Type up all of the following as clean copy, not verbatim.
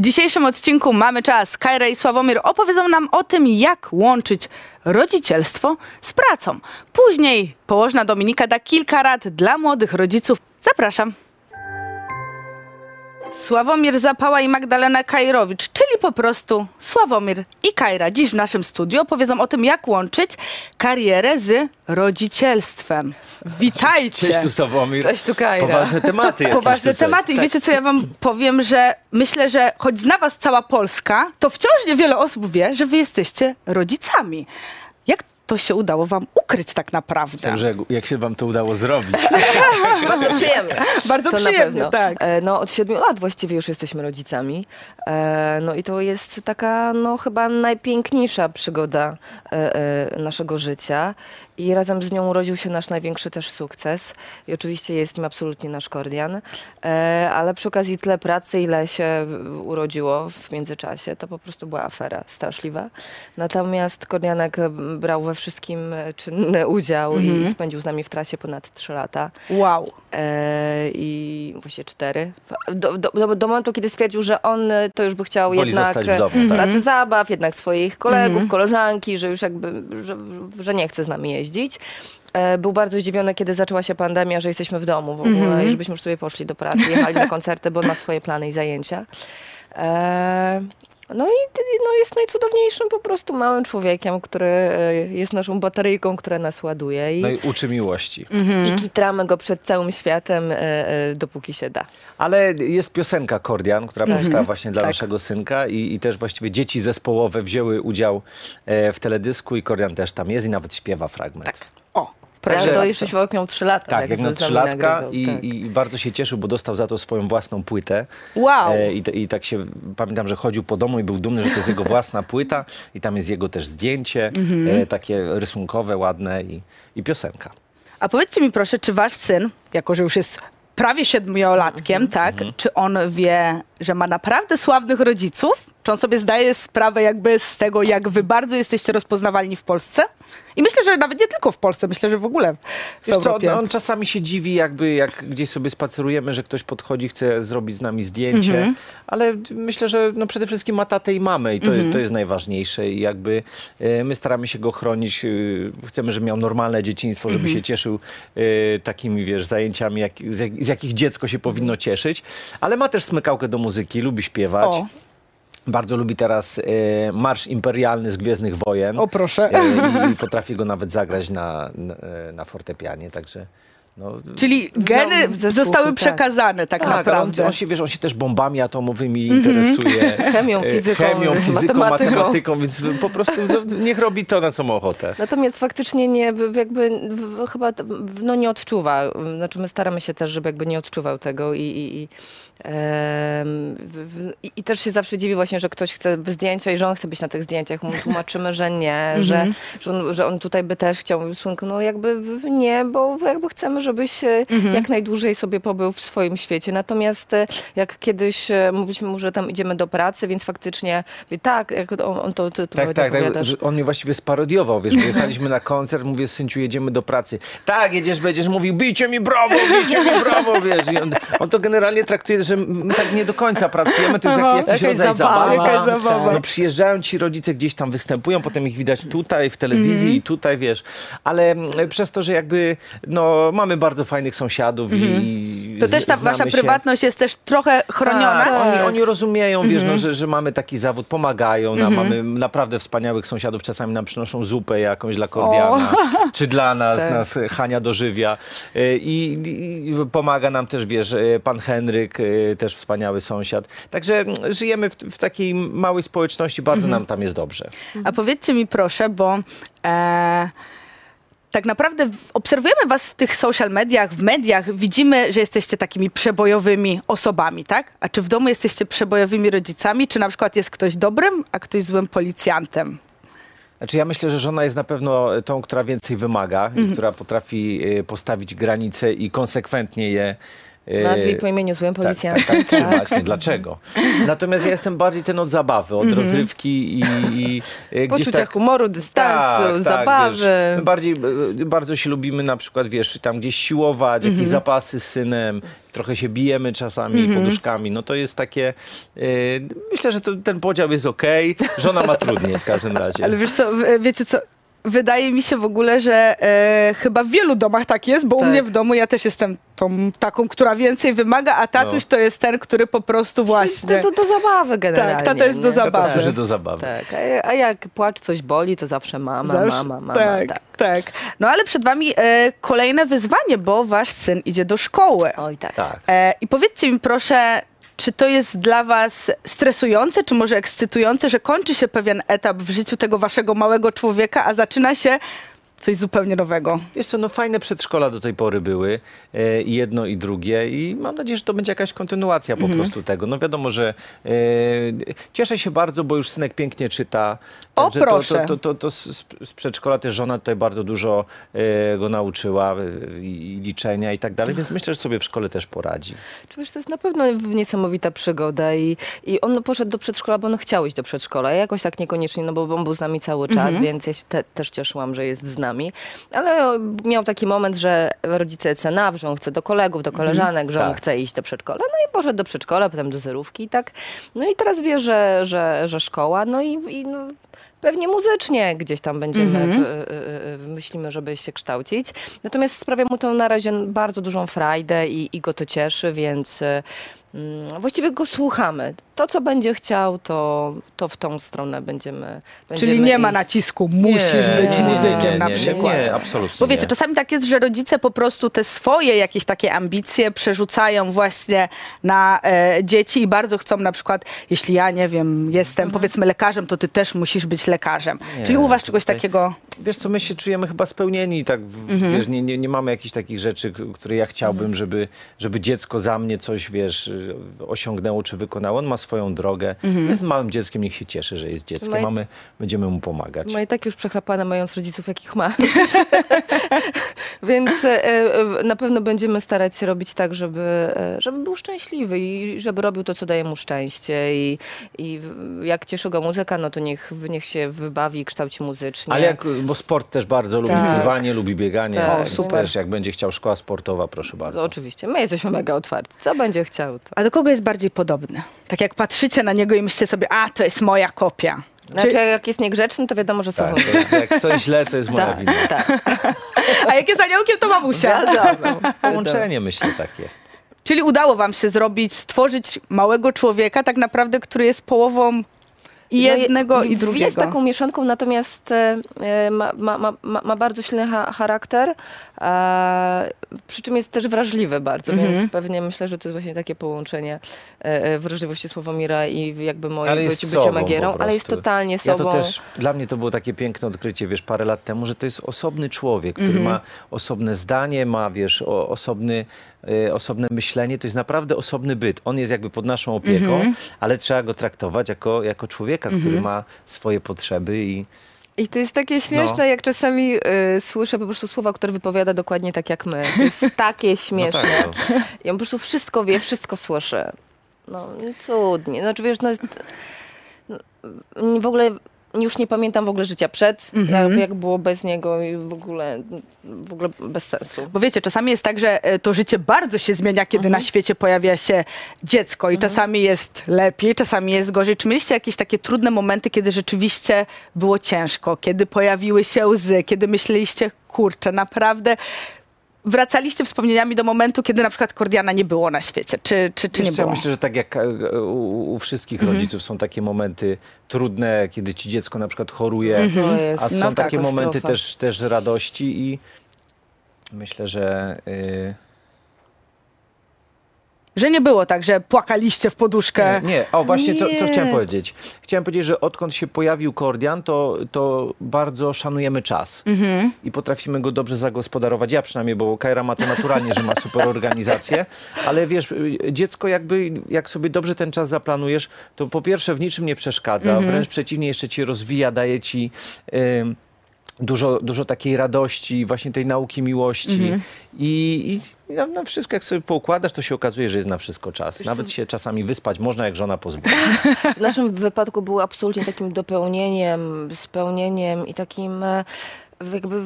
W dzisiejszym odcinku Mamy Czas. Kajra i Sławomir opowiedzą nam o tym, jak łączyć rodzicielstwo z pracą. Później położna Dominika da kilka rad dla młodych rodziców. Zapraszam. Sławomir Zapała i Magdalena Kajrowicz, czyli po prostu Sławomir i Kajra. Dziś w naszym studiu opowiedzą o tym, jak łączyć karierę z rodzicielstwem. Witajcie! Cześć tu Sławomir. Cześć tu Kajra. Poważne tematy. Poważne tematy. I wiecie co, ja wam powiem, że myślę, że choć zna was cała Polska, to wciąż niewiele osób wie, że wy jesteście rodzicami. Jak to się udało wam ukryć tak naprawdę? Dobrze, jak się wam to udało zrobić? Bardzo przyjemnie. Bardzo to przyjemnie, tak. No, od 7 lat właściwie już jesteśmy rodzicami. No i to jest taka chyba najpiękniejsza przygoda naszego życia. I razem z nią urodził się nasz największy też sukces. I oczywiście jest nim absolutnie nasz Kordian. Ale przy okazji tyle pracy, ile się urodziło w międzyczasie, to po prostu była afera straszliwa. Natomiast Kordianek brał we wszystkim czynny udział i spędził z nami w trasie ponad 3 lata. Wow. I właśnie 4. Do momentu, kiedy stwierdził, że on to już by chciał jednak pracy zabaw, jednak swoich kolegów, koleżanki, że już że nie chce z nami jeździć. Był bardzo zdziwiony, kiedy zaczęła się pandemia, że jesteśmy w domu w ogóle i żebyśmy już sobie poszli do pracy, jechali na koncerty, bo on ma swoje plany i zajęcia. No i jest najcudowniejszym po prostu małym człowiekiem, który jest naszą bateryjką, która nas ładuje. No i uczy miłości. I kitramy go przed całym światem, dopóki się da. Ale jest piosenka Kordian, która powstała właśnie dla naszego synka i też właściwie dzieci zespołowe wzięły udział w teledysku i Kordian też tam jest i nawet śpiewa fragment. Tak. Także to jeszcze śpiewak miał 3 lata. Tak, jak miał 3 latka i bardzo się cieszył, bo dostał za to swoją własną płytę. Wow! I tak się, pamiętam, że chodził po domu i był dumny, że to jest jego własna płyta i tam jest jego też zdjęcie, takie rysunkowe, ładne i piosenka. A powiedzcie mi proszę, czy wasz syn, jako że już jest prawie 7-latkiem, czy on wie, że ma naprawdę sławnych rodziców? Czy on sobie zdaje sprawę jakby z tego, jak wy bardzo jesteście rozpoznawalni w Polsce? I myślę, że nawet nie tylko w Polsce, myślę, że w ogóle w Europie. Wiesz co, on czasami się dziwi, jak gdzieś sobie spacerujemy, że ktoś podchodzi, chce zrobić z nami zdjęcie, ale myślę, że przede wszystkim ma tatę i mamę i to jest najważniejsze i my staramy się go chronić, chcemy, żeby miał normalne dzieciństwo, żeby się cieszył takimi, zajęciami, z jakich dziecko się powinno cieszyć, ale ma też smykałkę do muzyki, lubi śpiewać. Bardzo lubi teraz Marsz Imperialny z Gwiezdnych Wojen. O proszę. I potrafi go nawet zagrać na fortepianie, także... Czyli geny zostały przekazane tak naprawdę. On się też bombami atomowymi interesuje. Chemią, fizyką, matematyką, więc po prostu niech robi to, na co ma ochotę. Natomiast faktycznie chyba nie odczuwa. Znaczy my staramy się też, żeby nie odczuwał tego i też się zawsze dziwi właśnie, że ktoś chce zdjęcia i że on chce być na tych zdjęciach. My tłumaczymy, że nie, że on tutaj by też chciał. Nie, bo chcemy, żebyś jak najdłużej sobie pobył w swoim świecie. Natomiast jak kiedyś mówiliśmy mu, że tam idziemy do pracy, więc faktycznie on mnie właściwie sparodiował, bo jechaliśmy na koncert, mówię, synciu, jedziemy do pracy. Tak, jedziesz, będziesz mówił, bijcie mi brawo, On to generalnie traktuje, że my tak nie do końca pracujemy, to jest jakiś rodzaj zabawa. No przyjeżdżają ci rodzice, gdzieś tam występują, potem ich widać tutaj w telewizji i tutaj, ale przez to, że mamy bardzo fajnych sąsiadów i to też ta wasza prywatność jest też trochę chroniona. Oni rozumieją, że mamy taki zawód, pomagają nam, mamy naprawdę wspaniałych sąsiadów, czasami nam przynoszą zupę jakąś dla Kordiana, czy dla nas, nas Hania dożywia i pomaga nam też, pan Henryk, też wspaniały sąsiad. Także żyjemy w takiej małej społeczności, bardzo nam tam jest dobrze. A powiedzcie mi proszę, bo... Tak naprawdę obserwujemy was w tych social mediach, w mediach, widzimy, że jesteście takimi przebojowymi osobami, tak? A czy w domu jesteście przebojowymi rodzicami, czy na przykład jest ktoś dobrym, a ktoś złym policjantem? Znaczy ja myślę, że żona jest na pewno tą, która więcej wymaga i która potrafi postawić granice i konsekwentnie je Nazwij po imieniu złym policjanta. Tak, trzymać mnie. Dlaczego? Natomiast ja jestem bardziej ten od zabawy, od rozrywki i poczucia tak, humoru, dystansu, tak, zabawy. Tak, my bardzo się lubimy na przykład, wiesz, tam gdzieś siłować, jakieś zapasy z synem. Trochę się bijemy czasami poduszkami. No to jest takie... myślę, że ten podział jest okej. Żona ma trudniej w każdym razie. Ale wiesz co, wiecie co? Wydaje mi się w ogóle, że chyba w wielu domach tak jest, bo tak. U mnie w domu ja też jestem tą taką, która więcej wymaga, a tatuś to jest ten, który po prostu właśnie... To do zabawy generalnie. Tak, tata jest do zabawy. Tata służy do zabawy. Tak. A jak płacz coś boli, to zawsze mama. Tak. No ale przed wami kolejne wyzwanie, bo wasz syn idzie do szkoły. Oj tak. I powiedzcie mi proszę... Czy to jest dla was stresujące, czy może ekscytujące, że kończy się pewien etap w życiu tego waszego małego człowieka, a zaczyna się coś zupełnie nowego? Wiesz co, no fajne przedszkola do tej pory były, jedno i drugie i mam nadzieję, że to będzie jakaś kontynuacja po prostu tego. No wiadomo, że cieszę się bardzo, bo już synek pięknie czyta. O proszę! To z przedszkola też żona tutaj bardzo dużo go nauczyła i liczenia i tak dalej, więc myślę, że sobie w szkole też poradzi. Czy wiesz, to jest na pewno niesamowita przygoda i on poszedł do przedszkola, bo on chciał iść do przedszkola. Ja jakoś tak niekoniecznie, no bo on był z nami cały czas, więc ja się też cieszyłam, że jest z nami. Ale miał taki moment, że rodzice cena, że on chce do kolegów, do koleżanek, że on chce iść do przedszkola. No i poszedł do przedszkola, potem do zerówki i tak. No i teraz wie, że szkoła, no i no, pewnie muzycznie gdzieś tam będziemy, myślimy, żeby się kształcić. Natomiast sprawia mu to na razie bardzo dużą frajdę i go to cieszy, więc... Właściwie go słuchamy. To, co będzie chciał, to w tą stronę będziemy Czyli nie ma nacisku, musisz być muzykiem na przykład. Nie, absolutnie. Bo wiecie, czasami tak jest, że rodzice po prostu te swoje jakieś takie ambicje przerzucają właśnie na dzieci i bardzo chcą na przykład, jeśli ja nie wiem, jestem powiedzmy lekarzem, to ty też musisz być lekarzem. Nie, czyli u was czegoś takiego... Wiesz co, my się czujemy chyba spełnieni, tak, wiesz, nie mamy jakichś takich rzeczy, które ja chciałbym, żeby dziecko za mnie coś, wiesz... osiągnęło czy wykonało. On ma swoją drogę. Jest małym dzieckiem, niech się cieszy, że jest dzieckiem. Będziemy mu pomagać. Ma i tak już przechlapane mając rodziców, jakich ma. Więc na pewno będziemy starać się robić tak, żeby był szczęśliwy i żeby robił to, co daje mu szczęście. I jak cieszy go muzyka, no to niech się wybawi i kształci muzycznie. Ale bo sport też bardzo lubi, pływanie, lubi bieganie. Tak, super. Też jak będzie chciał szkoła sportowa, proszę bardzo. To oczywiście. My jesteśmy mega otwarci. Co będzie chciał? A do kogo jest bardziej podobny? Tak jak patrzycie na niego i myślicie sobie, a to jest moja kopia. Znaczy jak jest niegrzeczny, to wiadomo, że Sławomir. Tak, jak coś źle, to jest moja wina. Tak. A jak jest aniołkiem, to mamusia. Połączenie myślę takie. Czyli udało wam się stworzyć małego człowieka tak naprawdę, który jest połową jednego i drugiego. Jest taką mieszanką, natomiast ma bardzo silny charakter, przy czym jest też wrażliwy bardzo, więc pewnie myślę, że to jest właśnie takie połączenie wrażliwości Sławomira i jakby mojej bycia magierą, ale jest totalnie sobą. Ja to też, dla mnie to było takie piękne odkrycie, wiesz, parę lat temu, że to jest osobny człowiek, który ma osobne zdanie, ma, wiesz, osobne myślenie, to jest naprawdę osobny byt. On jest jakby pod naszą opieką, ale trzeba go traktować jako człowieka, który ma swoje potrzeby I to jest takie śmieszne, jak czasami słyszę po prostu słowa, które wypowiada dokładnie tak jak my. To jest takie śmieszne. No tak, i on po prostu wszystko wie, wszystko słyszy. No cudnie. Znaczy wiesz, w ogóle... Już nie pamiętam w ogóle życia przed, jak było bez niego i w ogóle bez sensu. Bo wiecie, czasami jest tak, że to życie bardzo się zmienia, kiedy na świecie pojawia się dziecko i czasami jest lepiej, czasami jest gorzej. Czy mieliście jakieś takie trudne momenty, kiedy rzeczywiście było ciężko, kiedy pojawiły się łzy, kiedy myśleliście, kurczę, naprawdę... Wracaliście wspomnieniami do momentu, kiedy na przykład Kordiana nie było na świecie, czy nie było? Ja myślę, że tak jak u wszystkich rodziców są takie momenty trudne, kiedy ci dziecko na przykład choruje, a są takie momenty też radości i myślę, że... Że nie było tak, że płakaliście w poduszkę. Właśnie co chciałem powiedzieć. Chciałem powiedzieć, że odkąd się pojawił Kordian, to bardzo szanujemy czas. I potrafimy go dobrze zagospodarować. Ja przynajmniej, bo Kajra ma to naturalnie, że ma super organizację. Ale wiesz, dziecko jakby, jak sobie dobrze ten czas zaplanujesz, to po pierwsze w niczym nie przeszkadza. Wręcz przeciwnie, jeszcze cię rozwija, daje ci... Dużo takiej radości, właśnie tej nauki miłości. Mhm. I na wszystko, jak sobie poukładasz, to się okazuje, że jest na wszystko czas. Wiesz, nawet się czasami wyspać można, jak żona pozwoli. W naszym wypadku było absolutnie takim dopełnieniem, spełnieniem i takim jakby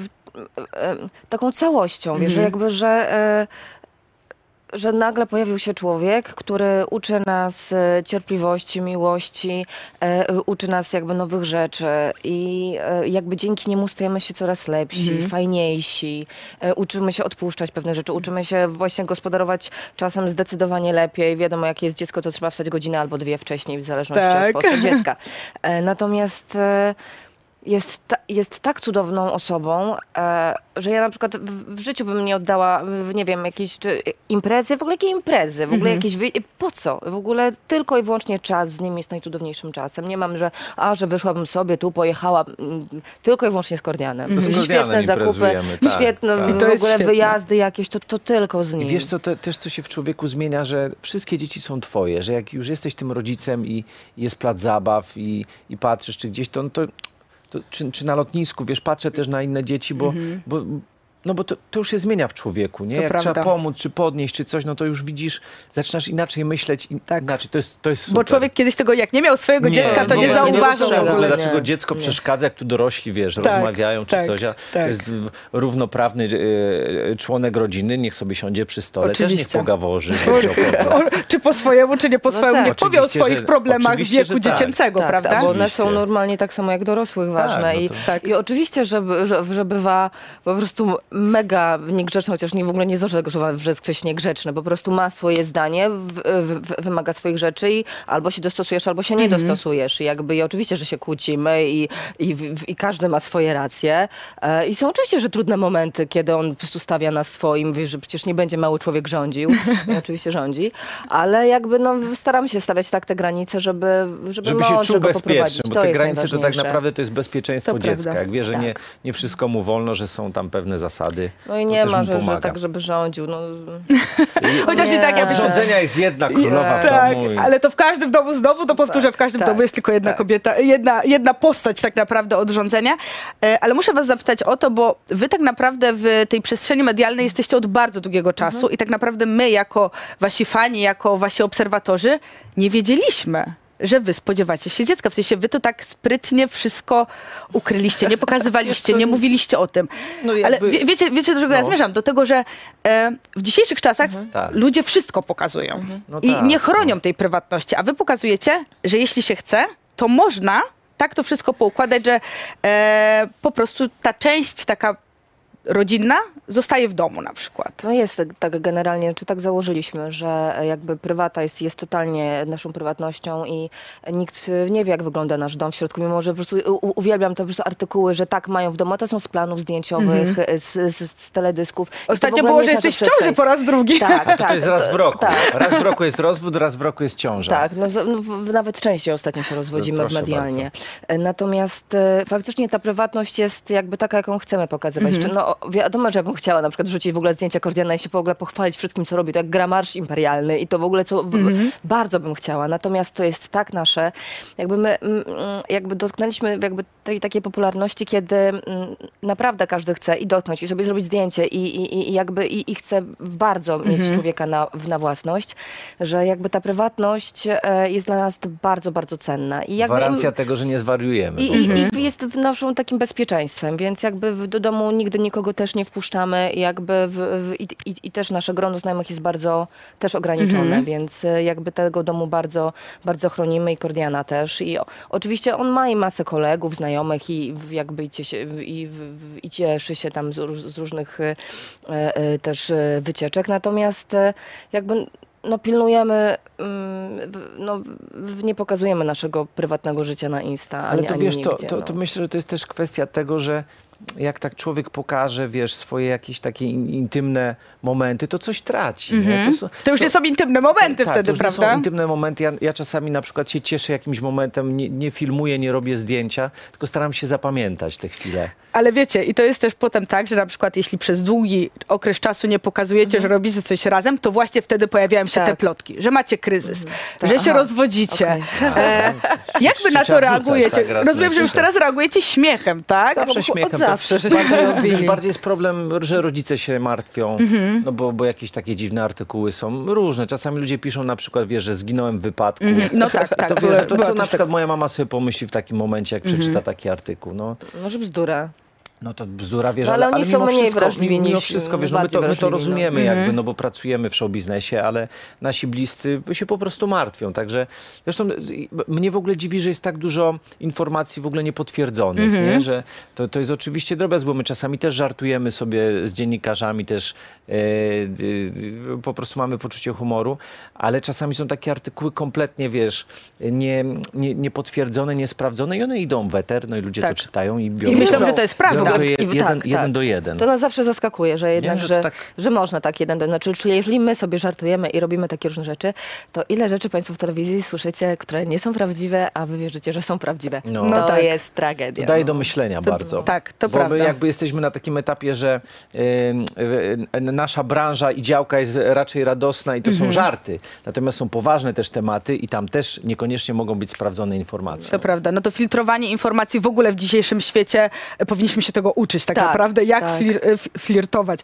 taką całością. Mhm. Wiesz, jakby, że nagle pojawił się człowiek, który uczy nas cierpliwości, miłości, uczy nas jakby nowych rzeczy i jakby dzięki niemu stajemy się coraz lepsi, fajniejsi, uczymy się odpuszczać pewne rzeczy, uczymy się właśnie gospodarować czasem zdecydowanie lepiej. Wiadomo, jak jest dziecko, to trzeba wstać godzinę albo dwie wcześniej, w zależności od potrzeb dziecka. Natomiast jest tak cudowną osobą, że ja na przykład w życiu bym nie oddała, nie wiem, jakiejś imprezy, w ogóle jakiej imprezy, w ogóle jakieś, po co? W ogóle tylko i wyłącznie czas z nim jest najcudowniejszym czasem. Nie mam, że wyszłabym sobie, tu pojechała, tylko i wyłącznie z Kordianem. Świetne zakupy, świetne w ogóle wyjazdy jakieś, to tylko z nim. I wiesz co, też co się w człowieku zmienia, że wszystkie dzieci są twoje, że jak już jesteś tym rodzicem i jest plac zabaw i patrzysz, czy gdzieś czy na lotnisku, wiesz, patrzę też na inne dzieci, bo to już się zmienia w człowieku, nie? To jak prawda. Trzeba pomóc, czy podnieść, czy coś, no to już widzisz, zaczynasz inaczej myśleć, inaczej, to jest super. Bo człowiek kiedyś tego, jak nie miał swojego dziecka, to nie zauważył. Nie w ogóle, dlaczego dziecko przeszkadza, jak tu dorośli, wiesz, rozmawiają, czy coś, to jest równoprawny członek rodziny, niech sobie siądzie przy stole, też nie pogaworzy. Czy po swojemu, czy nie po swojemu, nie powie o swoich problemach w wieku dziecięcego, prawda? Bo one są normalnie tak samo jak dorosłych ważne i oczywiście, że bywa po prostu mega niegrzeczny, chociaż w ogóle nie znoszę tego słowa, że jest ktoś niegrzeczny. Po prostu ma swoje zdanie, wymaga swoich rzeczy i albo się dostosujesz, albo się nie dostosujesz. I oczywiście, że się kłócimy i każdy ma swoje racje. I są oczywiście, że trudne momenty, kiedy on po prostu stawia na swoim, wiesz, że przecież nie będzie mały człowiek rządził. I oczywiście rządzi. Ale staramy się stawiać tak te granice, żeby się czuł bezpieczny, bo te granice to tak naprawdę to jest bezpieczeństwo dziecka. Jak wie, że nie wszystko mu wolno, że są tam pewne zasady. No i nie ma, że tak, żeby rządził. No. Chociaż nie tak jak rządzenia jest jedna królowa w domu. Ale to w każdym domu, znowu to powtórzę, w każdym domu jest tylko jedna kobieta, jedna postać tak naprawdę od rządzenia. Ale muszę was zapytać o to, bo wy tak naprawdę w tej przestrzeni medialnej jesteście od bardzo długiego czasu i tak naprawdę my jako wasi fani, jako wasi obserwatorzy nie wiedzieliśmy, że wy spodziewacie się dziecka. W sensie wy to tak sprytnie wszystko ukryliście, nie pokazywaliście, nie mówiliście o tym. No jakby, ale wiecie do czego ja zmierzam? Do tego, że w dzisiejszych czasach ludzie wszystko pokazują. Nie chronią tej prywatności. A wy pokazujecie, że jeśli się chce, to można tak to wszystko poukładać, że po prostu ta część taka rodzinna zostaje w domu na przykład. No jest tak generalnie, czy tak założyliśmy, że jakby prywata jest totalnie naszą prywatnością i nikt nie wie, jak wygląda nasz dom w środku, mimo że po prostu uwielbiam te po prostu artykuły, że tak mają w domu, a to są z planów zdjęciowych, z teledysków. Ostatnio było, że jesteś w ciąży po raz drugi. Tak. To jest raz w roku. Tak. Raz w roku jest rozwód, raz w roku jest ciąża. Tak, nawet częściej ostatnio się rozwodzimy medialnie. Bardzo. Natomiast faktycznie ta prywatność jest jakby taka, jaką chcemy pokazywać. Wiadomo, że ja bym chciała na przykład rzucić w ogóle zdjęcia Kordiana i się w ogóle pochwalić wszystkim, co robi, to jak gra Marsz Imperialny i to w ogóle, co bardzo bym chciała. Natomiast to jest tak nasze, jakby my dotknęliśmy jakby tej takiej popularności, kiedy naprawdę każdy chce i dotknąć i sobie zrobić zdjęcie i chce bardzo mieć człowieka na własność, że jakby ta prywatność jest dla nas bardzo, bardzo cenna. I jakby gwarancja tego, że nie zwariujemy. I jest naszą takim bezpieczeństwem, więc jakby do domu nigdy nikogo też nie wpuszczamy i też nasze grono znajomych jest bardzo też ograniczone, więc jakby tego domu bardzo, bardzo chronimy i Kordiana też. I oczywiście on ma i masę kolegów, znajomych i cieszy się tam z różnych też wycieczek, natomiast jakby pilnujemy, nie pokazujemy naszego prywatnego życia na Insta, ale to wiesz, to myślę, że to jest też kwestia tego, że jak tak człowiek pokaże, wiesz, swoje jakieś takie intymne momenty, to coś traci. Nie? To już nie są intymne momenty wtedy, prawda? To są intymne momenty. Ja czasami na przykład się cieszę jakimś momentem, nie filmuję, nie robię zdjęcia, tylko staram się zapamiętać te chwile. Ale wiecie, i to jest też potem tak, że na przykład jeśli przez długi okres czasu nie pokazujecie, że robicie coś razem, to właśnie wtedy pojawiają się te plotki, że macie kryzys, że się rozwodzicie. Okay. Jak wy na to reagujecie? Rozumiem, że już teraz reagujecie śmiechem, tak? Zawsze śmiechem. zawsze, że się bardziej jest problem, że rodzice się martwią, no bo jakieś takie dziwne artykuły są różne. Czasami ludzie piszą na przykład, wiesz, że zginąłem w wypadku. No tak, tak. To co na przykład moja mama sobie pomyśli w takim momencie, jak przeczyta taki artykuł. No. Może bzdura. No to bzdura, wiesz, ale oni są mniej wrażliwi niż... Mimo wszystko, wiesz, my to rozumiemy jakby, no bo pracujemy w showbiznesie, ale nasi bliscy się po prostu martwią. Także zresztą mnie w ogóle dziwi, że jest tak dużo informacji w ogóle niepotwierdzonych, nie? Że to jest oczywiście drobiazg, bo my czasami też żartujemy sobie z dziennikarzami, też po prostu mamy poczucie humoru, ale czasami są takie artykuły kompletnie, wiesz, niepotwierdzone, niesprawdzone i one idą w eter, no i ludzie to czytają i biorą... I myślą, że to jest prawda. Jeden do jeden. To nas zawsze zaskakuje, że jednak, że można tak jeden do jeden. Czyli jeżeli my sobie żartujemy i robimy takie różne rzeczy, to ile rzeczy państwo w telewizji słyszycie, które nie są prawdziwe, a wy wierzycie, że są prawdziwe. To jest tragedia. Daje do myślenia bardzo. Tak, to bo prawda. My jakby jesteśmy na takim etapie, że nasza branża i działka jest raczej radosna i to są żarty. Natomiast są poważne też tematy i tam też niekoniecznie mogą być sprawdzone informacje. To prawda. No to filtrowanie informacji w ogóle w dzisiejszym świecie powinniśmy się tego uczyć tak naprawdę, jak filtrować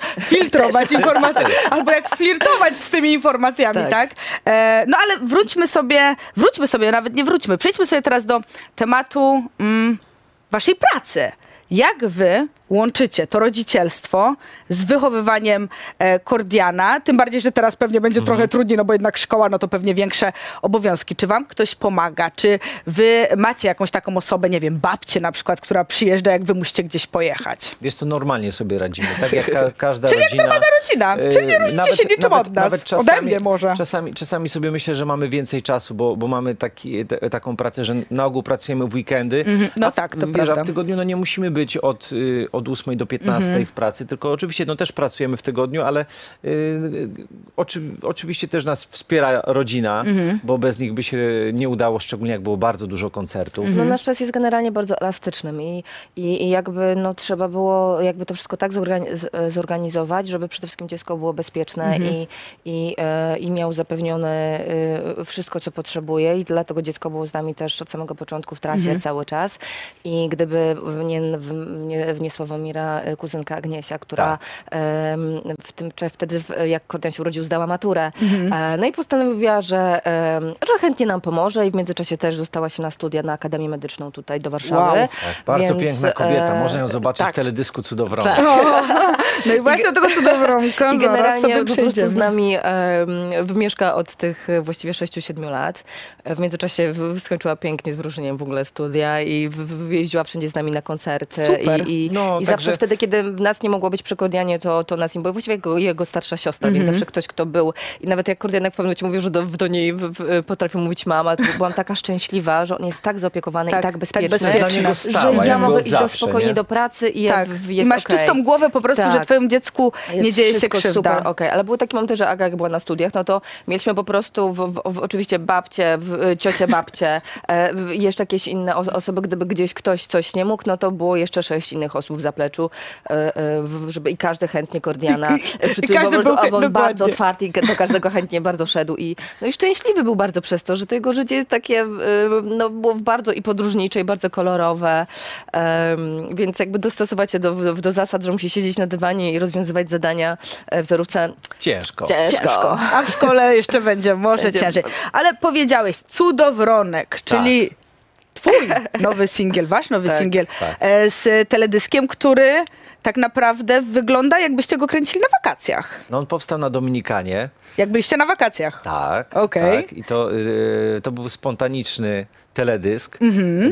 informacje, albo jak flirtować z tymi informacjami, tak? No ale przejdźmy sobie teraz do tematu waszej pracy. Jak wy łączycie to rodzicielstwo z wychowywaniem Kordiana, tym bardziej, że teraz pewnie będzie trochę trudniej, no bo jednak szkoła, no to pewnie większe obowiązki. Czy wam ktoś pomaga? Czy wy macie jakąś taką osobę, nie wiem, babcię na przykład, która przyjeżdża, jak wy musicie gdzieś pojechać? Wiesz, to normalnie sobie radzimy, tak jak każda rodzina. Czyli jak normalna rodzina, czyli nie różnicie się niczym od nas, czasami, ode mnie może. Czasami sobie myślę, że mamy więcej czasu, bo mamy taką pracę, że na ogół pracujemy w weekendy, to prawda. A w tygodniu no nie musimy być od 8 do 15 w pracy, tylko oczywiście też pracujemy w tygodniu, ale oczywiście też nas wspiera rodzina, bo bez nich by się nie udało, szczególnie jak było bardzo dużo koncertów. No, nasz czas jest generalnie bardzo elastycznym i jakby trzeba było jakby to wszystko tak zorganizować, żeby przede wszystkim dziecko było bezpieczne i miał zapewnione wszystko, co potrzebuje i dlatego dziecko było z nami też od samego początku w trasie cały czas i gdyby nie Sławomira, kuzynka Agniesia, która wtedy, jak Kordian się urodził, zdała maturę. No i postanowiła, że chętnie nam pomoże i w międzyczasie też dostała się na studia na Akademię Medyczną tutaj do Warszawy. Wow. Tak, bardzo piękna kobieta. Można ją zobaczyć w teledysku Cudowronek. Tak. No i właśnie tego Cudowronka. I generalnie po prostu z nami mieszka od tych właściwie 6-7 lat. W międzyczasie skończyła pięknie z wyróżnieniem w ogóle studia i jeździła wszędzie z nami na koncerty. I zawsze wtedy, kiedy nas nie mogło być przy Kordianie, to nas nie było. Właściwie jego starsza siostra, więc zawsze ktoś, kto był. I nawet jak Kordianek w pewnym momencie mówił, że do niej potrafił mówić mama, to byłam taka szczęśliwa, że on jest tak zaopiekowany i tak bezpieczny, że ja mogę iść spokojnie do pracy i jest masz czystą głowę po prostu, że twojemu dziecku nie dzieje się krzywda. Super, ale był taki moment, że Aga, jak była na studiach, no to mieliśmy po prostu oczywiście babcie, ciocie babcie, jeszcze jakieś inne osoby, gdyby gdzieś ktoś coś nie mógł, no to było jeszcze 6 innych osób w zapleczu, żeby i każdy chętnie Kordiana przytulił, a on bardzo otwarty i do każdego chętnie bardzo szedł. I szczęśliwy był bardzo przez to, że to jego życie jest takie, było bardzo i podróżnicze, i bardzo kolorowe. Więc jakby dostosować się do zasad, że musi siedzieć na dywanie i rozwiązywać zadania w wzorówce. Ciężko. A w szkole jeszcze będzie może ciężej. Ale powiedziałeś, Cudowronek, czyli... Tak. Twój nowy singiel, wasz nowy singiel z teledyskiem, który tak naprawdę wygląda, jakbyście go kręcili na wakacjach. No on powstał na Dominikanie. Jak byliście na wakacjach? Tak. Okay. Tak. I to był spontaniczny teledysk,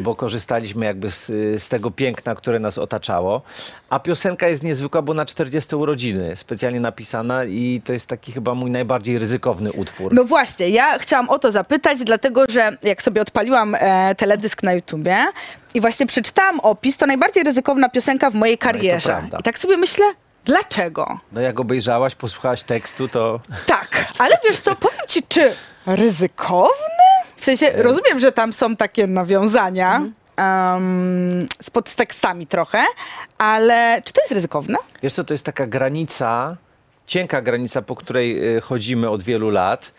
bo korzystaliśmy jakby z tego piękna, które nas otaczało. A piosenka jest niezwykła, bo na 40 urodziny specjalnie napisana i to jest taki chyba mój najbardziej ryzykowny utwór. No właśnie, ja chciałam o to zapytać, dlatego że jak sobie odpaliłam teledysk na YouTubie i właśnie przeczytałam opis, to najbardziej ryzykowna piosenka w mojej karierze. I tak sobie myślę... Dlaczego? No jak obejrzałaś, posłuchałaś tekstu, to... Tak, ale wiesz co, powiem ci, czy ryzykowny? W sensie rozumiem, że tam są takie nawiązania z podtekstami trochę, ale czy to jest ryzykowne? Wiesz co, to jest taka granica... cienka granica, po której chodzimy od wielu lat.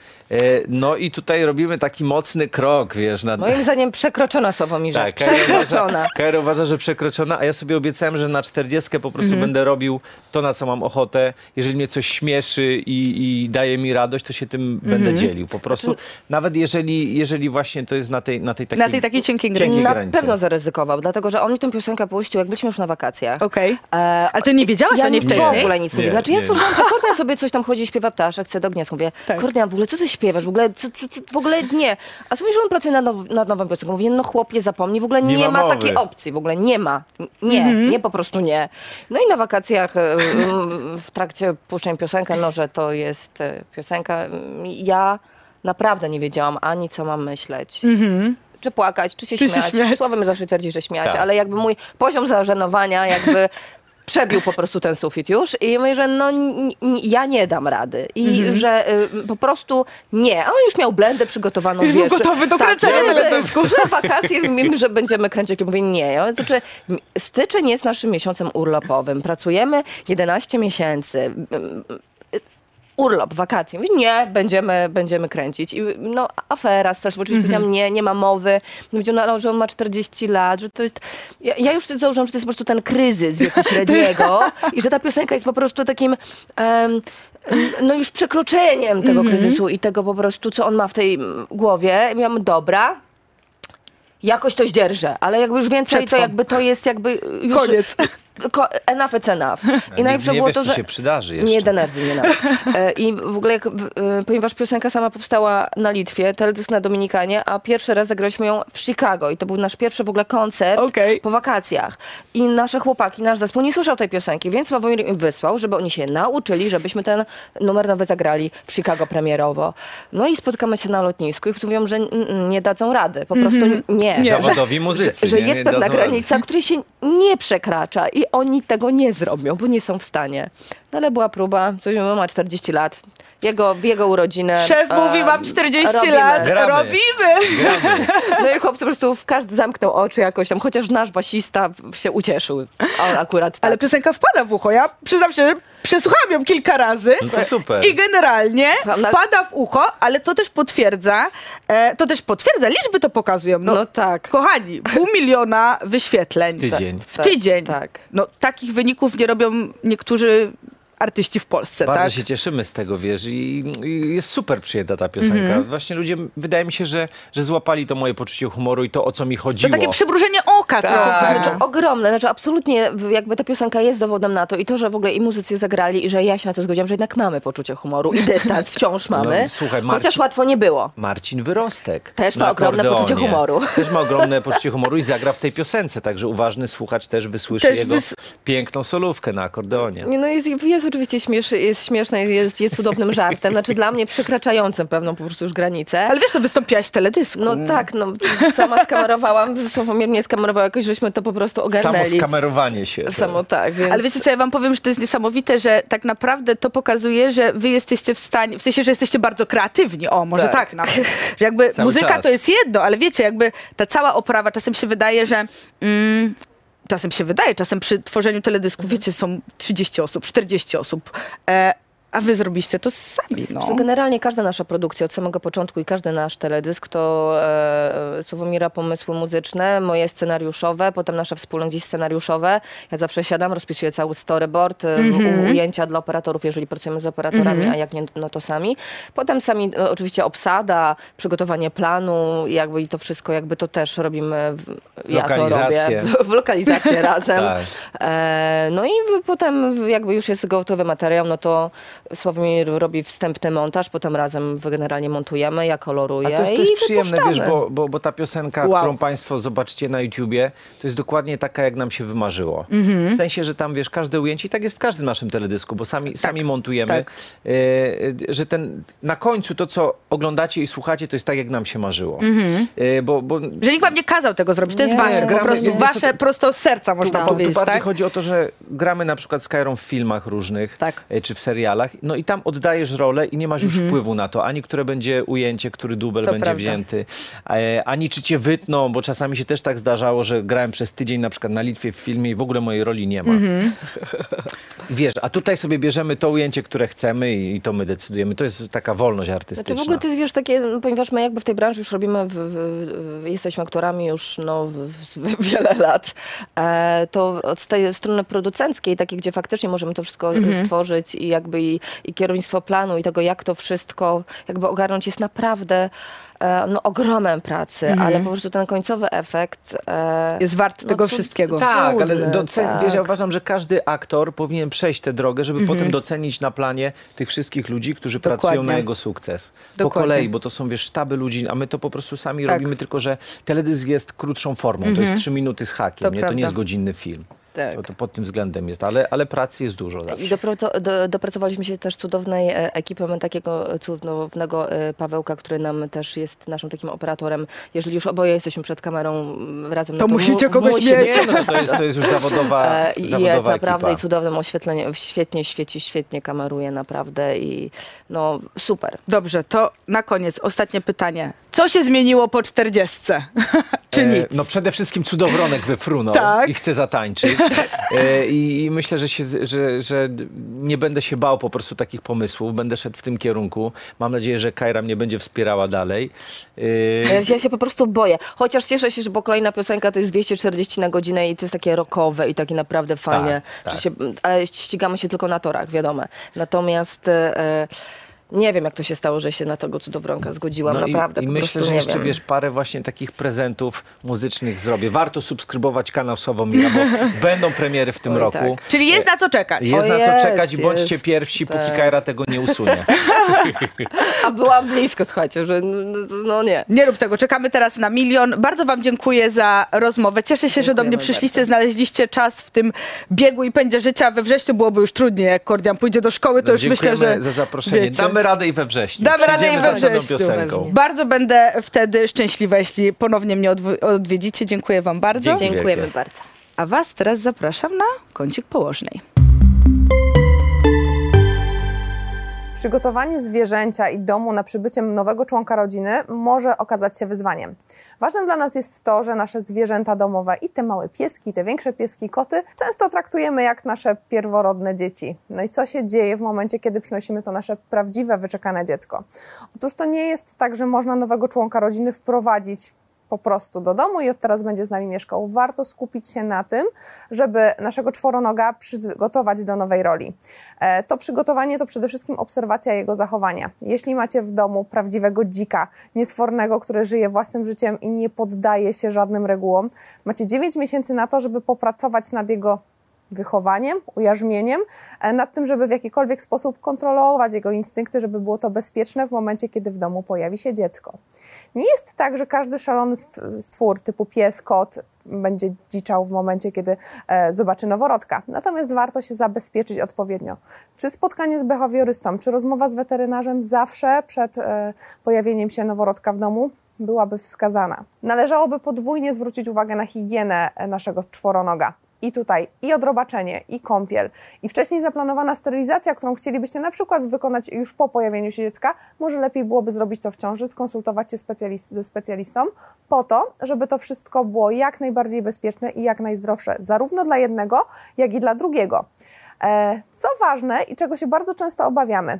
No i tutaj robimy taki mocny krok, wiesz. Moim zdaniem przekroczona, Sławomirze. Tak, przekroczona. Kajra uważa, że przekroczona, a ja sobie obiecałem, że na 40 po prostu będę robił to, na co mam ochotę. Jeżeli mnie coś śmieszy i daje mi radość, to się tym będę dzielił po prostu. Znaczy, nawet jeżeli właśnie to jest na tej takiej cienkiej granicy. Na pewno zaryzykował, dlatego że on mi tę piosenkę puścił, jak byliśmy już na wakacjach. Okej. Ale ty nie wiedziałaś o niej wcześniej? W ogóle nic nie wiedziałam. Znaczy ja słyszałam, że Kordian sobie coś tam chodzi i śpiewa ptaszek, chce do gniazd. Mówię, Kordian, w ogóle co ty śpiewasz? W ogóle nie. A słyszę, że on pracuje nad nową piosenką. Mówię, no chłopie, zapomnij, w ogóle nie ma takiej opcji. W ogóle nie ma. Nie, nie, po prostu nie. No i na wakacjach w trakcie puszczenia piosenkę, no że to jest piosenka. Ja naprawdę nie wiedziałam ani co mam myśleć. Czy płakać, czy się śmiać. Sławomir zawsze twierdzi, że śmiać, ale jakby mój poziom zażenowania jakby przebił po prostu ten sufit już i mówię, że no ja nie dam rady i że po prostu nie. A on już miał blendę przygotowaną. Już był gotowy do kręcenia teledysku. Że wakacje że będziemy kręcić. Mówię nie. Znaczy, styczeń jest naszym miesiącem urlopowym. Pracujemy 11 miesięcy. Urlop, wakacje. Mówię, nie, będziemy kręcić. I no, afera straszna. Oczywiście powiedziałam, nie ma mowy. Mówię, no, że on ma 40 lat, że to jest... Ja już założyłam, że to jest po prostu ten kryzys wieku średniego i że ta piosenka jest po prostu takim... no już przekroczeniem tego kryzysu i tego po prostu, co on ma w tej głowie. I mówiłam, dobra... Jakoś to zdzierżę, ale jakby już więcej to jakby to jest jakby już... Koniec. Enough it's enough. I najlepsze było to, że... się przydarzy jeszcze. Nie denerwuj mnie nawet. I w ogóle ponieważ piosenka sama powstała na Litwie, teledysk na Dominikanie, a pierwszy raz zagraliśmy ją w Chicago i to był nasz pierwszy w ogóle koncert po wakacjach. I nasze chłopaki, nasz zespół nie słyszał tej piosenki, więc Sławomir im wysłał, żeby oni się nauczyli, żebyśmy ten numer nowy zagrali w Chicago premierowo. No i spotkamy się na lotnisku i mówią, że nie dadzą rady. Po prostu nie. Zawodowi muzycy. Że jest pewna granica, której się nie przekracza i oni tego nie zrobią, bo nie są w stanie. No ale była próba, coś ma 40 lat, w jego urodzinę. Szef mówi, mam 40 lat, robimy. No i chłopcy po prostu każdy zamknął oczy jakoś tam, chociaż nasz basista się ucieszył. On akurat tak. Ale piosenka wpada w ucho, ja przyznam się, przesłuchałam ją kilka razy. No to super. I generalnie wpada w ucho, ale to też potwierdza, liczby to pokazują. No tak. Kochani, 500 000 wyświetleń. W tydzień. Tak. No takich wyników nie robią niektórzy artyści w Polsce, Bardzo się cieszymy z tego, wiesz, i jest super przyjęta ta piosenka. Właśnie ludzie, wydaje mi się, że złapali to moje poczucie humoru i to, o co mi chodziło. To takie przymrużenie oka. To znaczy ogromne, znaczy absolutnie jakby ta piosenka jest dowodem na to i to, że w ogóle i muzycy zagrali i że ja się na to zgodziłam, że jednak mamy poczucie humoru i dystans wciąż mamy, no, słuchaj, chociaż łatwo nie było. Marcin Wyrostek. Też ma ogromne poczucie humoru. Też ma ogromne poczucie humoru i zagra w tej piosence, także uważny słuchacz też wysłyszy jego piękną solówkę na akordeonie. No jest oczywiście śmieszne, jest cudownym żartem, znaczy dla mnie przekraczającym pewną po prostu już granicę. Ale wiesz, to wystąpiłaś w teledysku. No tak, no sama skamerowałam, Sławomir mnie skamerował jakoś, żeśmy to po prostu ogarnęli. Samo skamerowanie się. Samo tak, więc... Ale wiecie co, ja wam powiem, że to jest niesamowite, że tak naprawdę to pokazuje, że wy jesteście w stanie, w sensie, że jesteście bardzo kreatywni, może tak nawet. Że jakby muzyka to jest jedno, ale wiecie, jakby ta cała oprawa, czasem się wydaje, że... Czasem przy tworzeniu teledysku, wiecie, są 30 osób, 40 osób, a wy zrobiliście to sami. No. Generalnie każda nasza produkcja od samego początku i każdy nasz teledysk to Sławomira pomysły muzyczne, moje scenariuszowe, potem nasze wspólne gdzieś scenariuszowe. Ja zawsze siadam, rozpisuję cały storyboard, ujęcia dla operatorów, jeżeli pracujemy z operatorami, a jak nie, no to sami. Potem sami oczywiście obsada, przygotowanie planu jakby i to wszystko jakby to też robimy, w lokalizację razem. Tak. No i potem jakby już jest gotowy materiał, no to Sławomir robi wstępny montaż, potem razem generalnie montujemy, ja koloruję i wypuszczamy. A to jest przyjemne, wiesz, bo ta piosenka, którą państwo zobaczycie na YouTubie, to jest dokładnie taka, jak nam się wymarzyło. W sensie, że tam, wiesz, każde ujęcie, i tak jest w każdym naszym teledysku, bo sami montujemy, że na końcu to, co oglądacie i słuchacie, to jest tak, jak nam się marzyło. Że nikt wam nie kazał tego zrobić, to jest wasze, po prostu wasze prosto serca, można powiedzieć. Tu bardziej chodzi o to, że gramy na przykład z Kajrą w filmach różnych, czy w serialach. No i tam oddajesz rolę i nie masz już wpływu na to, ani które będzie ujęcie, który dubel to będzie wzięty, ani czy cię wytną, bo czasami się też tak zdarzało, że grałem przez tydzień na przykład na Litwie w filmie i w ogóle mojej roli nie ma. I wiesz, a tutaj sobie bierzemy to ujęcie, które chcemy i to my decydujemy. To jest taka wolność artystyczna. Znaczy w ogóle to jest, wiesz, takie, ponieważ my jakby w tej branży już robimy, jesteśmy aktorami już no, wiele lat, to od tej strony producenckiej, takiej, gdzie faktycznie możemy to wszystko stworzyć i jakby i kierownictwo planu i tego, jak to wszystko jakby ogarnąć, jest naprawdę no, ogromem pracy, ale po prostu ten końcowy efekt... jest wart tego wszystkiego. Tak, cudny, ale wiesz, ja uważam, że każdy aktor powinien przejść tę drogę, żeby potem docenić na planie tych wszystkich ludzi, którzy pracują na jego sukces. Po kolei, bo to są, wiesz, sztaby ludzi, a my to po prostu sami robimy, tylko że teledysk jest krótszą formą. To jest 3 minuty z hakiem, to nie? To nie jest godzinny film. Tak. To pod tym względem jest, ale pracy jest dużo. Zawsze. I dopracowaliśmy się też cudownej ekipy, mamy takiego cudownego Pawełka, który nam też jest naszym takim operatorem. Jeżeli już oboje jesteśmy przed kamerą razem, to musicie kogoś mieć. Nie, no to jest już zawodowa i jest ekipa. Naprawdę i cudownym oświetleniem, świetnie świeci, świetnie kameruje naprawdę i no super. Dobrze, to na koniec ostatnie pytanie. Co się zmieniło po 40? Czy nic? No przede wszystkim Cudowronek wyfrunął i chce zatańczyć. I myślę, że nie będę się bał po prostu takich pomysłów. Będę szedł w tym kierunku. Mam nadzieję, że Kajra mnie będzie wspierała dalej. Ja się po prostu boję. Chociaż cieszę się, że bo kolejna piosenka to jest 240 na godzinę i to jest takie rockowe i takie naprawdę fajnie. Ale ścigamy się tylko na torach, wiadomo. Natomiast... nie wiem, jak to się stało, że się na tego Cudowronka zgodziłam, no naprawdę. I myślę, że jeszcze, wiesz, parę właśnie takich prezentów muzycznych zrobię. Warto subskrybować kanał Sławomira, bo będą premiery w tym roku. Tak. Czyli jest na co czekać. Jest na co czekać i bądźcie pierwsi, póki Kajra tego nie usunie. A byłam blisko, słuchajcie, że no nie. Nie rób tego, czekamy teraz na 1 milion. Bardzo wam dziękuję za rozmowę. Cieszę się, że do mnie przyszliście, znaleźliście czas w tym biegu i pędzie życia. We wrześniu byłoby już trudniej, jak Kordian pójdzie do szkoły, to już myślę, że... za zaproszenie. Wiecie. Damy radę i we wrześniu. Bardzo będę wtedy szczęśliwa, jeśli ponownie mnie odwiedzicie. Dziękuję wam bardzo. Dziękujemy bardzo. A was teraz zapraszam na kącik położnej. Przygotowanie zwierzęcia i domu na przybycie nowego członka rodziny może okazać się wyzwaniem. Ważne dla nas jest to, że nasze zwierzęta domowe i te małe pieski, te większe pieski, koty często traktujemy jak nasze pierworodne dzieci. No i co się dzieje w momencie, kiedy przynosimy to nasze prawdziwe, wyczekane dziecko? Otóż to nie jest tak, że można nowego członka rodziny wprowadzić po prostu do domu i od teraz będzie z nami mieszkał. Warto skupić się na tym, żeby naszego czworonoga przygotować do nowej roli. To przygotowanie to przede wszystkim obserwacja jego zachowania. Jeśli macie w domu prawdziwego dzika, niesfornego, który żyje własnym życiem i nie poddaje się żadnym regułom, macie 9 miesięcy na to, żeby popracować nad jego wychowaniem, ujarzmieniem, nad tym, żeby w jakikolwiek sposób kontrolować jego instynkty, żeby było to bezpieczne w momencie, kiedy w domu pojawi się dziecko. Nie jest tak, że każdy szalony stwór typu pies, kot będzie dziczał w momencie, kiedy zobaczy noworodka. Natomiast warto się zabezpieczyć odpowiednio. Czy spotkanie z behawiorystą, czy rozmowa z weterynarzem zawsze przed pojawieniem się noworodka w domu byłaby wskazana. Należałoby podwójnie zwrócić uwagę na higienę naszego czworonoga. I tutaj i odrobaczenie, i kąpiel, i wcześniej zaplanowana sterylizacja, którą chcielibyście na przykład wykonać już po pojawieniu się dziecka, może lepiej byłoby zrobić to w ciąży, skonsultować się ze specjalistą po to, żeby to wszystko było jak najbardziej bezpieczne i jak najzdrowsze, zarówno dla jednego, jak i dla drugiego. Co ważne i czego się bardzo często obawiamy,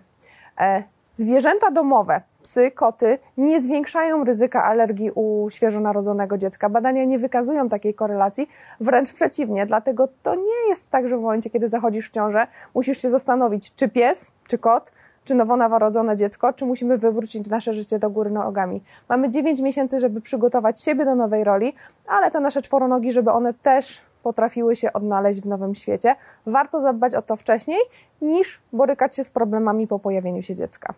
zwierzęta domowe, psy, koty nie zwiększają ryzyka alergii u świeżo narodzonego dziecka. Badania nie wykazują takiej korelacji, wręcz przeciwnie. Dlatego to nie jest tak, że w momencie, kiedy zachodzisz w ciążę, musisz się zastanowić, czy pies, czy kot, czy nowonarodzone dziecko, czy musimy wywrócić nasze życie do góry nogami. Mamy 9 miesięcy, żeby przygotować siebie do nowej roli, ale te nasze czworonogi, żeby one też potrafiły się odnaleźć w nowym świecie. Warto zadbać o to wcześniej, niż borykać się z problemami po pojawieniu się dziecka.